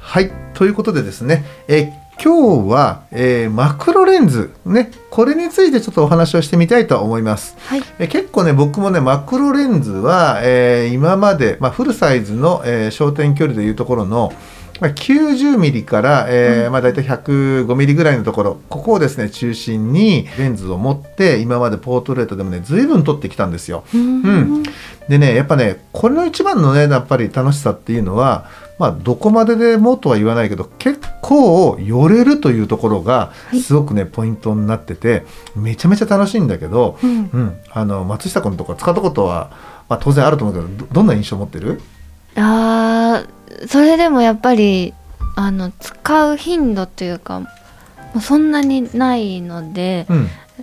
はい、ということでですね、今日は、マクロレンズ、ね、これについてちょっとお話をしてみたいと思います、はい。結構ね、僕もね、マクロレンズは、今まで、フルサイズの、焦点距離というところの、90ミリから、だいたい105ミリぐらいのところ、ここをですね、中心にレンズを持って、今までポートレートでもね、随分撮ってきたんですよ。でね、やっぱね、これの一番のね、やっぱり楽しさっていうのは、どこまででもとは言わないけど結構寄れるというところがすごくね、ポイントになっててめちゃめちゃ楽しいんだけど、松下君とか使ったことは、当然あると思うけど どんな印象持ってる？それでもやっぱり使う頻度というかそんなにないので、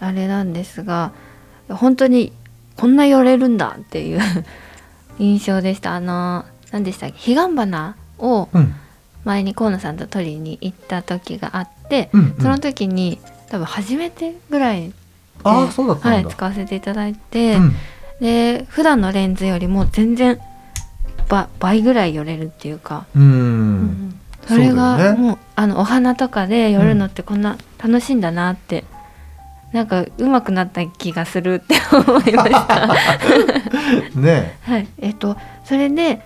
あれなんですが本当にこんな寄れるんだっていう印象でした。何でしたっけ、ヒガンバナを前に河野さんと撮りに行った時があって、その時に多分初めてぐらいで使わせていただいて、で普段のレンズよりも全然倍ぐらい寄れるっていうか、それがもう、お花とかで寄るのってこんな楽しいんだなって、なんか上手くなった気がするって思いましたねえ、はい、それで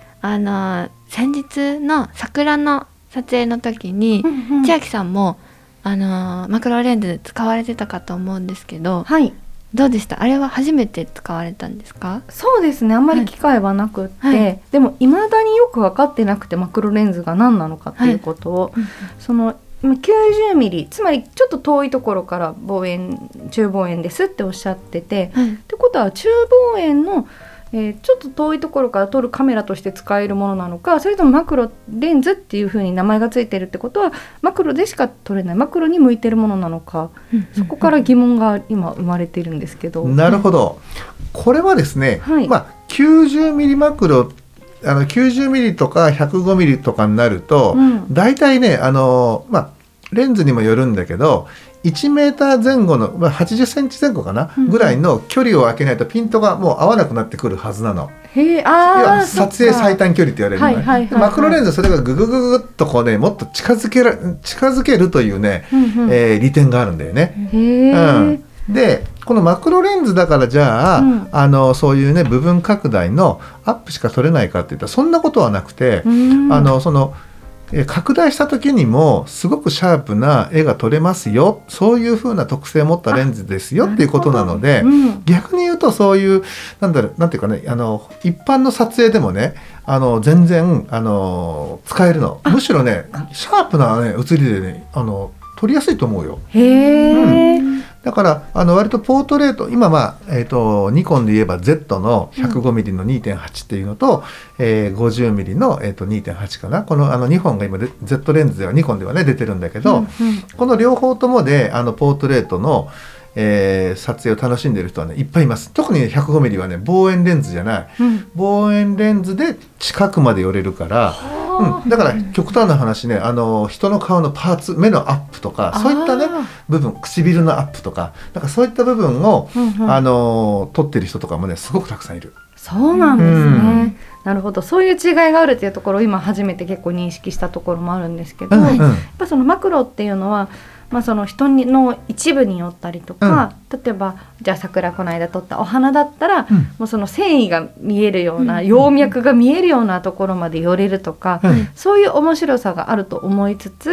先日の桜の撮影の時に、千秋さんもマクロレンズ使われてたかと思うんですけど、どうでした？あれは初めて使われたんですか？そうですね、あんまり機会はなくって、でも未だによく分かってなくてマクロレンズが何なのかっていうことを、その90ミリつまりちょっと遠いところから中望遠ですっておっしゃってて、ってことは中望遠のちょっと遠いところから撮るカメラとして使えるものなのか、それともマクロレンズっていう風に名前がついてるってことはマクロでしか撮れないマクロに向いてるものなのか、そこから疑問が今生まれているんですけど。なるほど、これはですね、90ミリマクロ90ミリとか105ミリとかになるとだいたいねレンズにもよるんだけど1メーター前後の、80センチ前後かな、ぐらいの距離を空けないとピントがもう合わなくなってくるはずなの。撮影最短距離って言われるのね、マクロレンズはそれがグッとこうねもっと近づけるというね、利点があるんだよね。でこのマクロレンズだからじゃあ、そういうね部分拡大のアップしか撮れないかっていったらそんなことはなくて、その拡大した時にもすごくシャープな絵が撮れますよ、そういう風な特性を持ったレンズですよっていうことなので、逆に言うとそういうなんていうかね一般の撮影でもね全然使えるの、むしろねシャープな、写りでね撮りやすいと思うよ。だから割とポートレート今ニコンで言えば Z の 105mm の 2.8 っていうのと、50mm の、2.8 かな、この2本が今 Z レンズではニコンではね出てるんだけど、この両方ともでポートレートの、撮影を楽しんでる人はねいっぱいいます。特に、105mm はね望遠レンズじゃない、望遠レンズで近くまで寄れるから、だから極端な話ね人の顔のパーツ目のアップとかそういったね部分唇のアップとかなんかそういった部分を、撮ってる人とかもねすごくたくさんいる。そうなんですね、なるほど、そういう違いがあるっていうところを今初めて結構認識したところもあるんですけど、やっぱそのマクロっていうのは、その人の一部によったりとか、例えばじゃあ桜この間撮ったお花だったら、もうその繊維が見えるような、葉脈が見えるようなところまで寄れるとか、そういう面白さがあると思いつつ、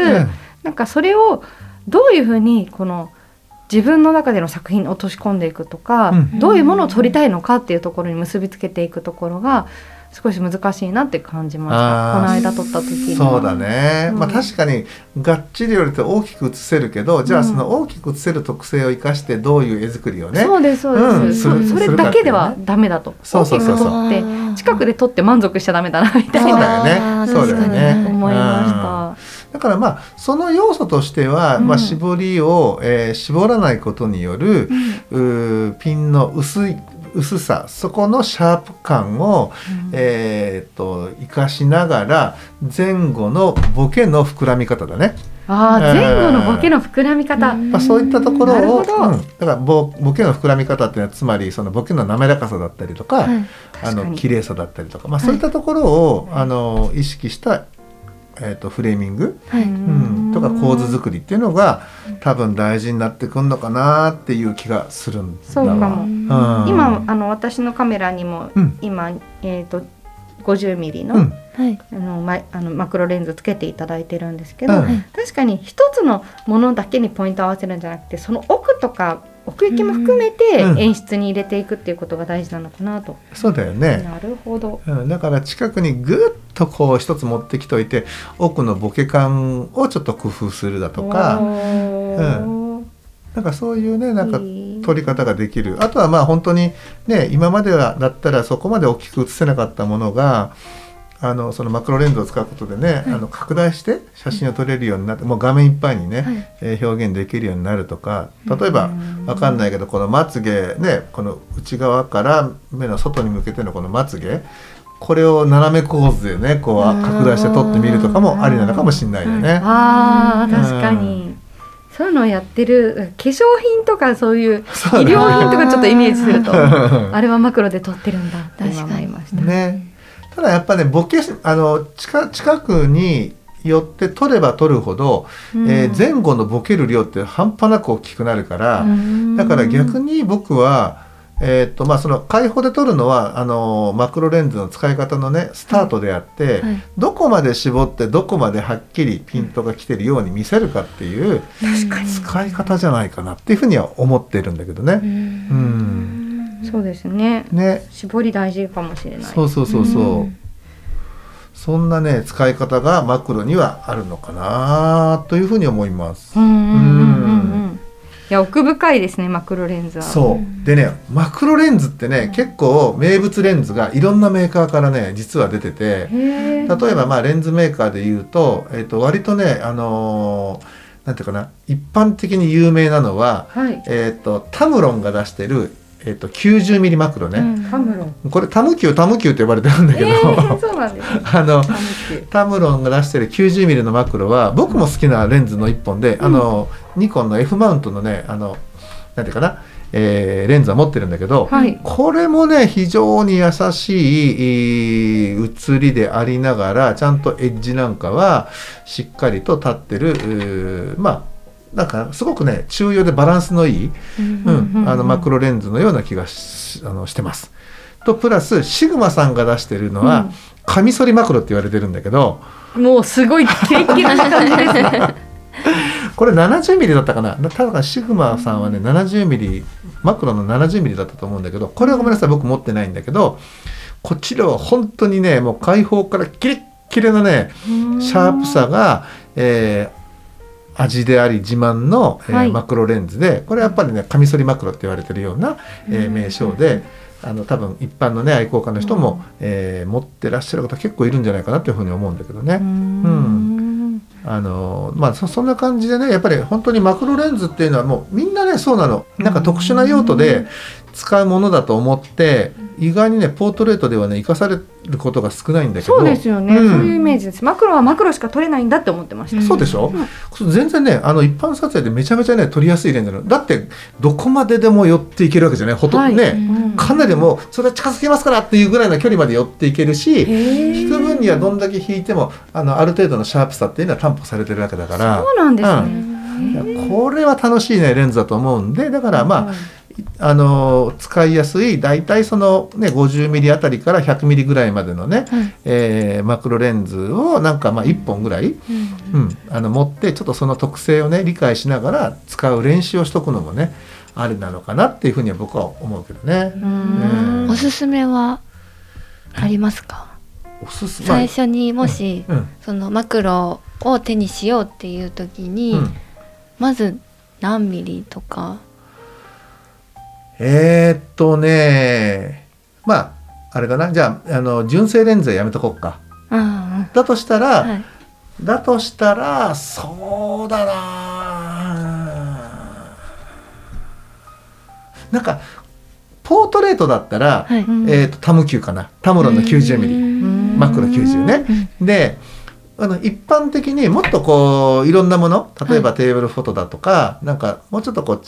なんかそれをどういうふうにこの自分の中での作品に落とし込んでいくとか、どういうものを撮りたいのかっていうところに結びつけていくところが少し難しいなって感じました。この間撮った時にはそうだね、うんまあ、確かにがっちりよりと大きく写せるけど、うん、じゃあその大きく写せる特性を生かしてどういう絵作りをねそうですそうです、うん、それだけではダメだと。大きく撮って近くで撮って満足しちゃダメだなみたいなそうだよね思いました。だからまあその要素としては、うんまあ、絞りを、絞らないことによる、うん、ピンの薄さそこのシャープ感を、うん生かしながら前後のボケの膨らみ方だね。あ前後のボケの膨らみ方、まあ、そういったところを、うん、だからボケの膨らみ方っていうのはつまりそのボケの滑らかさだったりとか、はい、綺麗さだったりとか、まあ、そういったところを、はい、意識したフレーミング、はいうん、とか構図作りっていうのが多分大事になってくるのかなっていう気がするんだ。そうかも、うん、今私のカメラにも、うん、今、50ミリの、うんはい、マクロレンズつけていただいてるんですけど、うん、確かに一つのものだけにポイントを合わせるんじゃなくてその奥とか奥行きも含めて演出に入れていくっていうことが大事なのかなと、うん、そうだよね。なるほど、うん、だから近くにぐっとこう一つ持ってきといて奥のボケ感をちょっと工夫するだとか、うん、なんかそういうねなんか撮り方ができる。あとはまあ本当にね今まではだったらそこまで大きく写せなかったものがそのマクロレンズを使うことでね、はい、拡大して写真を撮れるようになってもう画面いっぱいにね、はい表現できるようになるとか例えば分かんないけどこのまつげねこの内側から目の外に向けてのこのまつげこれを斜め構図でねこう拡大して撮ってみるとかもありなのかもしれないよね、はい、あ確かに、うんそういうのをやってる化粧品とかそういう医療品とかちょっとイメージするとあれはマクロで撮ってるんだって思いましたね。ただやっぱねボケ近くに寄って取れば取るほど、うん前後のボケる量って半端なく大きくなるからだから逆に僕は、まあ、その開放で取るのはマクロレンズの使い方のねスタートであって、はいはい、どこまで絞ってどこまではっきりピントが来てるように見せるかっていう使い方じゃないかなっていうふうには思ってるんだけどね。うんそうです ね絞り大事かもしれない。そうそんなね使い方がマクロにはあるのかなというふうに思います。いや奥深いですねマクロレンズは。そうでねマクロレンズってね結構名物レンズがいろんなメーカーからね実は出てて例えばまあレンズメーカーでいうと、割とねなんていうかな一般的に有名なのは、はいタムロンが出してる90ミリマクロね、うん、タムロンこれタムキューって呼ばれてるんだけど、そうなんですタムロンが出してる90ミリのマクロは僕も好きなレンズの1本で、うん、ニコンの F マウントのねなんていうかな、レンズは持ってるんだけど、はい、これもね非常に優しい写りでありながらちゃんとエッジなんかはしっかりと立ってるまあなんかすごくね中庸でバランスのいい、うん、マクロレンズのような気が してますとプラスシグマさんが出してるのは、うん、カミソリマクロって言われてるんだけどもうすごいキレッキレな感じですねこれ70ミリだったかな多分シグマさんはね70ミリマクロの70ミリだったと思うんだけどこれはごめんなさい僕持ってないんだけどこちらは本当にねもう開放からキレッキレなねシャープさが味であり自慢の、はい、マクロレンズでこれやっぱりねカミソリマクロって言われてるような、名称で多分一般のね愛好家の人も、うん持ってらっしゃる方結構いるんじゃないかなっていうふうに思うんだけどね。うん、まあそんな感じでねやっぱり本当にマクロレンズっていうのはもうみんなねそうなのなんか特殊な用途で使うものだと思って意外にねポートレートではね生かされることが少ないんだけどそうですよね、うん、そういうイメージです。マクロはマクロしか撮れないんだって思ってました、うん、そうでしょ、うん、全然ね一般撮影でめちゃめちゃね撮りやすいレンズなのだってどこまででも寄っていけるわけじゃないほとんど、はい、ね、うん、かなりもうそれは近づけますからっていうぐらいの距離まで寄っていけるし引く分にはどんだけ引いてもある程度のシャープさっていうのは担保されてるわけだから。そうなんですね、うん、これは楽しいねレンズだと思うんでだからまあ、うん使いやすいだいたいその、ね、50ミリあたりから100ミリぐらいまでのね、はいマクロレンズをなんかまあ1本ぐらい、うんうん、持ってちょっとその特性をね理解しながら使う練習をしとくのもねあれなのかなっていうふうには僕は思うけどね。おすすめはありますか？おすすめ最初にもし、うんうん、そのマクロを手にしようっていう時に、うん、まず何ミリとか。まああれだな、じゃあ、純正レンズはやめとこうか、うん、だとしたら、はい、そうだな、なんかポートレートだったら、はい、タム級かな、タムロンの 90mm マクロ90ね、で一般的にもっとこういろんなもの、例えばテーブルフォトだとか、はい、なんかもうちょっとこう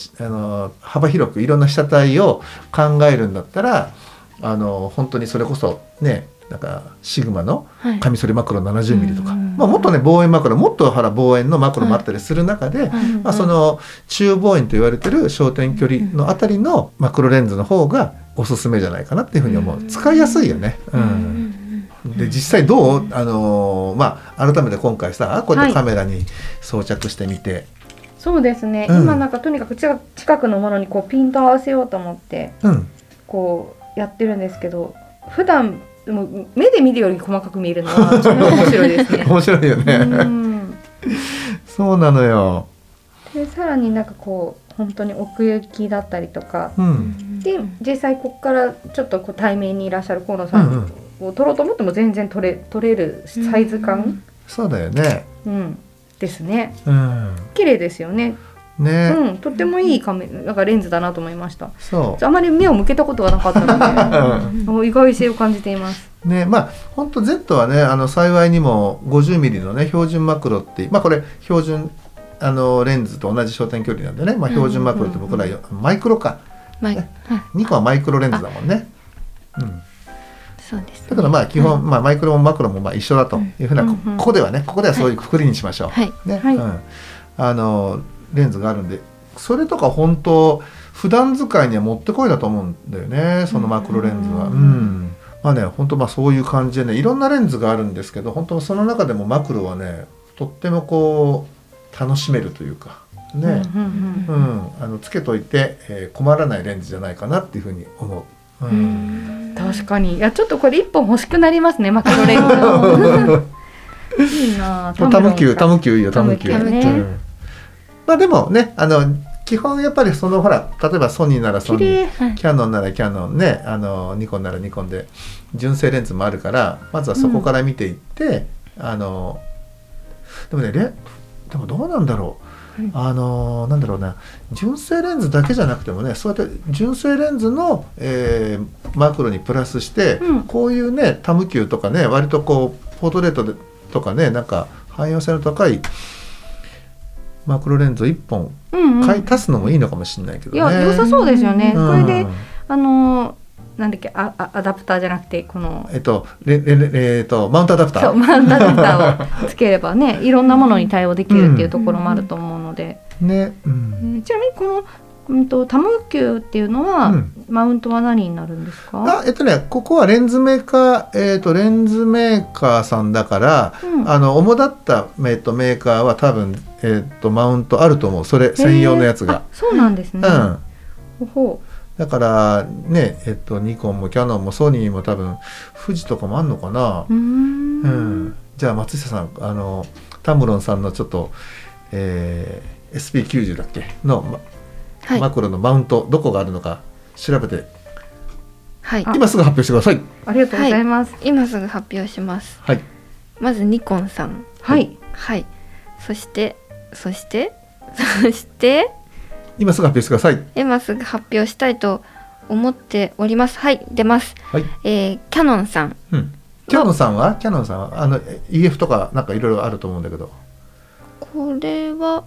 幅広くいろんな被写体を考えるんだったら、本当にそれこそね、なんかシグマのカミソリマクロ 70mm とか、はい、まあ、もっとね望遠マクロ、もっと望遠のマクロもあったりする中で、はいはい、まあ、その中望遠と言われてる焦点距離のあたりのマクロレンズの方がおすすめじゃないかなっていうふうに思う。使いやすいよね、うんうん、で実際どう、まあ、改めて今回さ、こうやってカメラに装着してみて、はい、そうですね、うん、今なんかとにかく近くのものにこうピント合わせようと思って、うん、こうやってるんですけど、普段もう目で見るより細かく見えるのはちょっと面白いですね面白いよね、うん、そうなのよ。でさらになんかこう本当に奥行きだったりとか、うん、で実際ここからちょっとこう対面にいらっしゃる河野さんを撮ろうと思っても全然撮れるサイズ感、うん、そうだよね、うん、ですね、うん、綺麗ですよね、ね、うん、とってもいいなんかレンズだなと思いました。そうあまり目を向けたことがなかったので意外性を感じています、ね。まあ、本当 Z はね、幸いにも 50mm の、ね、標準マクロって、まあ、これ標準レンズと同じ焦点距離なんでね、まあ、標準マクロって僕ら、うんうんうん、マイクロか、ね、2個はマイクロレンズだもんね、うん、そうですね。だからまあ基本、うん、まあ、マイクロもマクロもまあ一緒だというふうな、うんうんうん、ここではね、ここではそういう括りにしましょう、はいね、はい、うん、レンズがあるんで、それとか本当普段使いにはもってこいだと思うんだよね、そのマクロレンズは、うん、うん、まあね、本当まあそういう感じでね、いろんなレンズがあるんですけど、本当その中でもマクロはね、とってもこう楽しめるというかね、うん、うんうん、つけといて、困らないレンズじゃないかなっていうふうに思う、うん、確かに。いやちょっとこれ1本欲しくなりますね、マクロレンズいいな、タムキューいいよ、タムキューまあでもね、基本やっぱりそのほら、例えばソニーならソニー、キャノンならキャノンね、ニコンならニコンで純正レンズもあるから、まずはそこから見ていって、うん、でもどうなんだろう、うん、なんだろうな、純正レンズだけじゃなくてもね、そうやって純正レンズの、マクロにプラスして、うん、こういうねタムキューとかね、割とこうポートレートでとかね、なんか汎用性の高いマクロレンズを1本買い足すのもいいのかもしれないけどね、うんうん、いや良さそうですよね、うん、これでなんだっけ、アダプターじゃなくて、このマウントアダプター、そうマウントアダプターをつければねいろんなものに対応できるっていうところもあると思うので、うんね、うん、ちなみにこのタムキューっていうのは、うん、マウントは何になるんですか？ここはレンズメーカーさんだから、うん、主だった、メーカーは多分、マウントあると思う、それ専用のやつが。そうなんですね、うん、ほうだからね、ニコンもキャノンもソニーも多分富士とかもあんのかな。うん、じゃあ松下さん、タムロンさんのちょっと、SP90 だっけのはい、マクロのマウントどこがあるのか調べて、はい、今すぐ発表してください。ありがとうございます、はい、今すぐ発表します、はい、まずニコンさん、はいはい、そして今すぐ発表してください。今すぐ発表したいと思っております。はい出ます、はい、キャノンさん、うん、キャノンさんはEF とかなんかいろいろあると思うんだけど、これは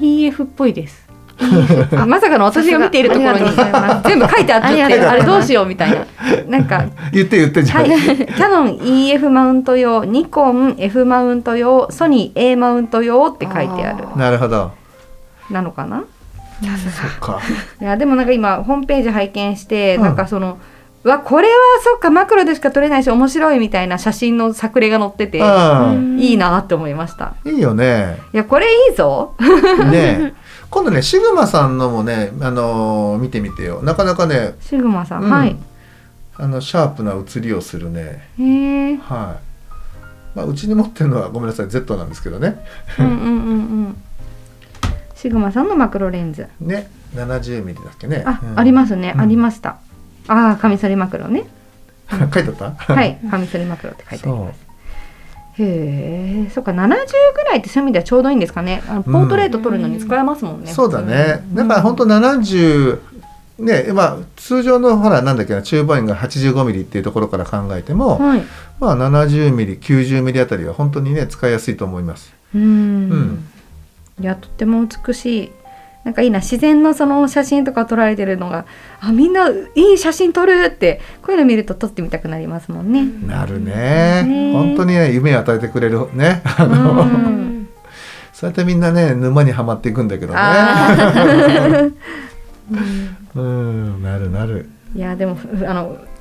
EF っぽいですあまさかの私が見ているところに全部書いてあっちゃってあれどうしようみたいな、 なんか言ってじゃん、はい、キャノン EF マウント用、ニコン F マウント用、ソニー A マウント用って書いてある。なるほど、なのかな、そっか。いやでもなんか今ホームページ拝見して、うん、なんかそのこれはそっかマクロでしか撮れないし面白いみたいな写真の作例が載ってて、いいなって思いました。いいよね、いやこれいいぞね、今度ねシグマさんのもね見てみてよ。なかなかねシグマさん、うん、はい、シャープな写りをするね。へえ、はい。まあ、うちに持ってるのはごめんなさい Z なんですけどねうんうんうんうんシグマさんのマクロレンズね 70mm だっけね。あ、うん、ありますね、うん、ありました。ああ、カミソリマクロね書いてあったはい、カミソリマクロって書いてあります。へえ、そっか。70ぐらいってそういう意味ではちょうどいいんですかね。ポートレート撮るのに使えますもんね、うん、そうだね。だからほんと70ね、まあ、通常のほらなんだっけな、チューバインが 85mm っていうところから考えても、はい、まあ、70mm、90mm あたりは本当にね使いやすいと思います。うん、いやとっても美しい、なんかいいな、自然のその写真とか撮られてるのが、あ、みんないい写真撮るって、こういうの見ると撮ってみたくなりますもんね。なるね、うん、本当にね夢を与えてくれるねそうやってみんなね沼にはまっていくんだけどねうん、なるなる。いやでも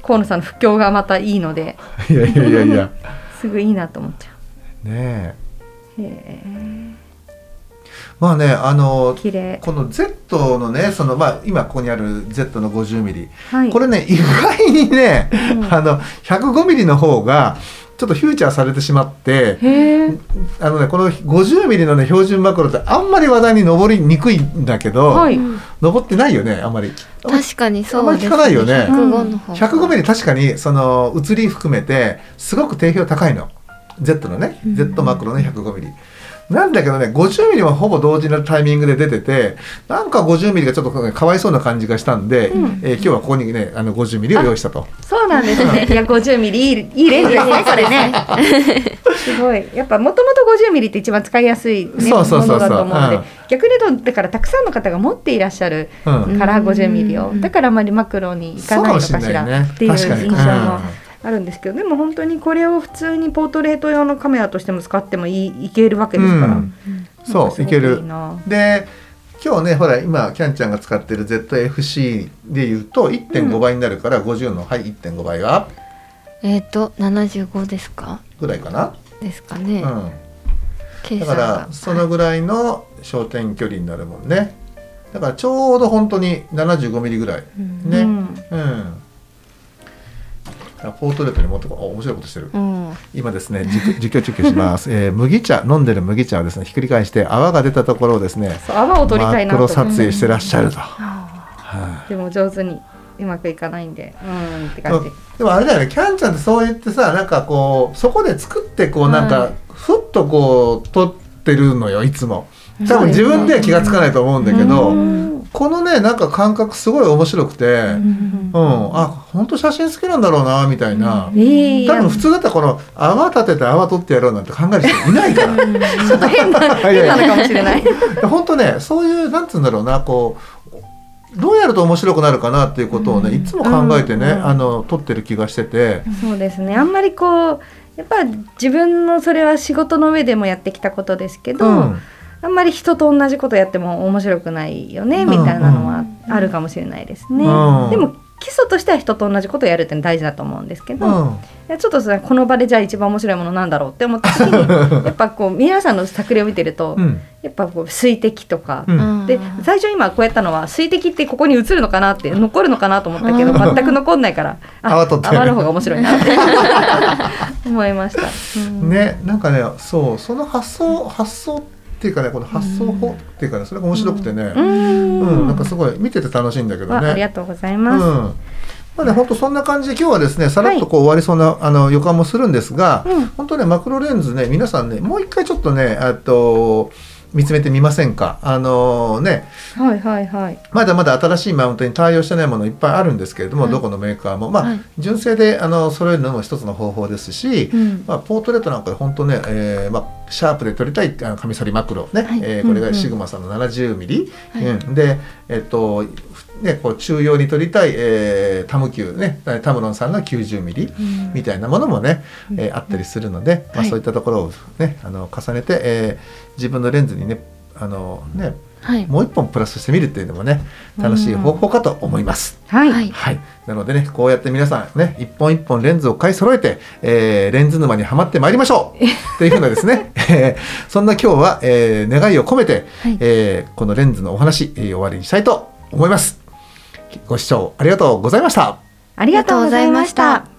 河野さんの不況がまたいいのでいやいやいやいやすぐいいなと思っちゃうねえ。へえ、まあね、この Z のね、そのまあ今ここにある Z の 50mm、はい、これね意外にね、うん、105mm の方がちょっとフューチャーされてしまって、ね、この 50mm の、ね、標準マクロってあんまり話題に上りにくいんだけど、はい、上ってないよね、あんまり。確かにそうですね、あんまり聞かないよね、うん、105mm 確かにその写り含めてすごく定評高いの Z のね、うん、Z マクロの 105mm なんだけどね、50mm はほぼ同時のタイミングで出てて、なんか 50mm がちょっとかわいそうな感じがしたんで、うん、今日はここにね50mm を用意したと。そうなんですねいや 50mm いいレンズですねこれねすごい、やっぱもともと 50mm って一番使いやすい、ね、そうそうそうそうものだと思うので、うん、逆に言うとだからたくさんの方が持っていらっしゃるから 50mm を、うん、だからあまりマクロにいかないのかしらっていう印象もあるんですけど、でも本当にこれを普通にポートレート用のカメラとしても使ってもいけるわけですから、うん、そういける。で今日ねほら今キャンちゃんが使ってる ZFC でいうと 1.5 倍になるから、うん、50の、はい、1.5 倍が75ですかぐらいかなですかね、うん、だからそのぐらいの焦点距離になるもんね。だからちょうど本当に 75mm ぐらい、うん、ね、うん、うん、ポートレートに持ってこう。面白いことしてる、うん、今ですね実況中継します、麦茶飲んでる麦茶をですねひっくり返して泡が出たところをですね泡を取りたいなとマクロ撮影してらっしゃると、うん、はあ、でも上手にうまくいかないんで、うんって感じ。でもあれだよね、キャンちゃんってそう言ってさ、なんかこうそこで作ってこうなんかふっとこう撮ってるのよいつも。多分自分では気がつかないと思うんだけど、このねなんか感覚すごい面白くて、うん、あ、本当写真好きなんだろうなみたいな、多分普通だったらこの泡立てて泡取ってやろうなんて考える人いないからちょっと変なのかもしれない本当ね、そういうなんつうんだろうな、こうどうやると面白くなるかなっていうことをねいつも考えてね、撮ってる気がしてて。そうですね、あんまりこうやっぱ自分のそれは仕事の上でもやってきたことですけど、うん、あんまり人と同じことやっても面白くないよねみたいなのはあるかもしれないですね、うんうん、でも基礎としては人と同じことをやるって大事だと思うんですけど、うん、いやちょっとそれこの場でじゃあ一番面白いものなんだろうって思った時にやっぱこう皆さんの作例を見てると、うん、やっぱこう水滴とか、うん、で最初今こうやったのは水滴ってここに映るのかなって残るのかなと思ったけど、全く残んないから泡の方が面白いなって思いました、うん、ね、なんかね、そう、その発想っていうかね、この発想法っていうかね、それが面白くてね、うんうん、なんかすごい見てて楽しいんだけどね。ありがとうございます、うん、まあね、本当そんな感じで今日はですねさらっとこう終わりそうな、はい、予感もするんですが、うん、本当ねマクロレンズね皆さんねもう一回ちょっとね見つめてみませんか。ね、はいはいはい、まだまだ新しいマウントに対応してないものいっぱいあるんですけれども、はい、どこのメーカーもまあ、はい、純正で揃えるのも一つの方法ですし、うん、まあ、ポートレートなんかで本当ね、まあ、シャープで撮りたいカミソリマクロね、はい、これがシグマさんの 70mm、はい、うん、でね、こう中央に撮りたい、タム級ね、タムロンさんの 90mm みたいなものもね、あったりするので、まあ、そういったところを、ね、重ねて、自分のレンズにね、ね、はい、もう一本プラスしてみるっていうのもね楽しい方法かと思います、はいはい、なのでねこうやって皆さんね一本一本レンズを買い揃えて、レンズ沼にはまってまいりましょうというふうなですね、そんな今日は、願いを込めて、はい、このレンズのお話、終わりにしたいと思います。ご視聴ありがとうございました。ありがとうございました。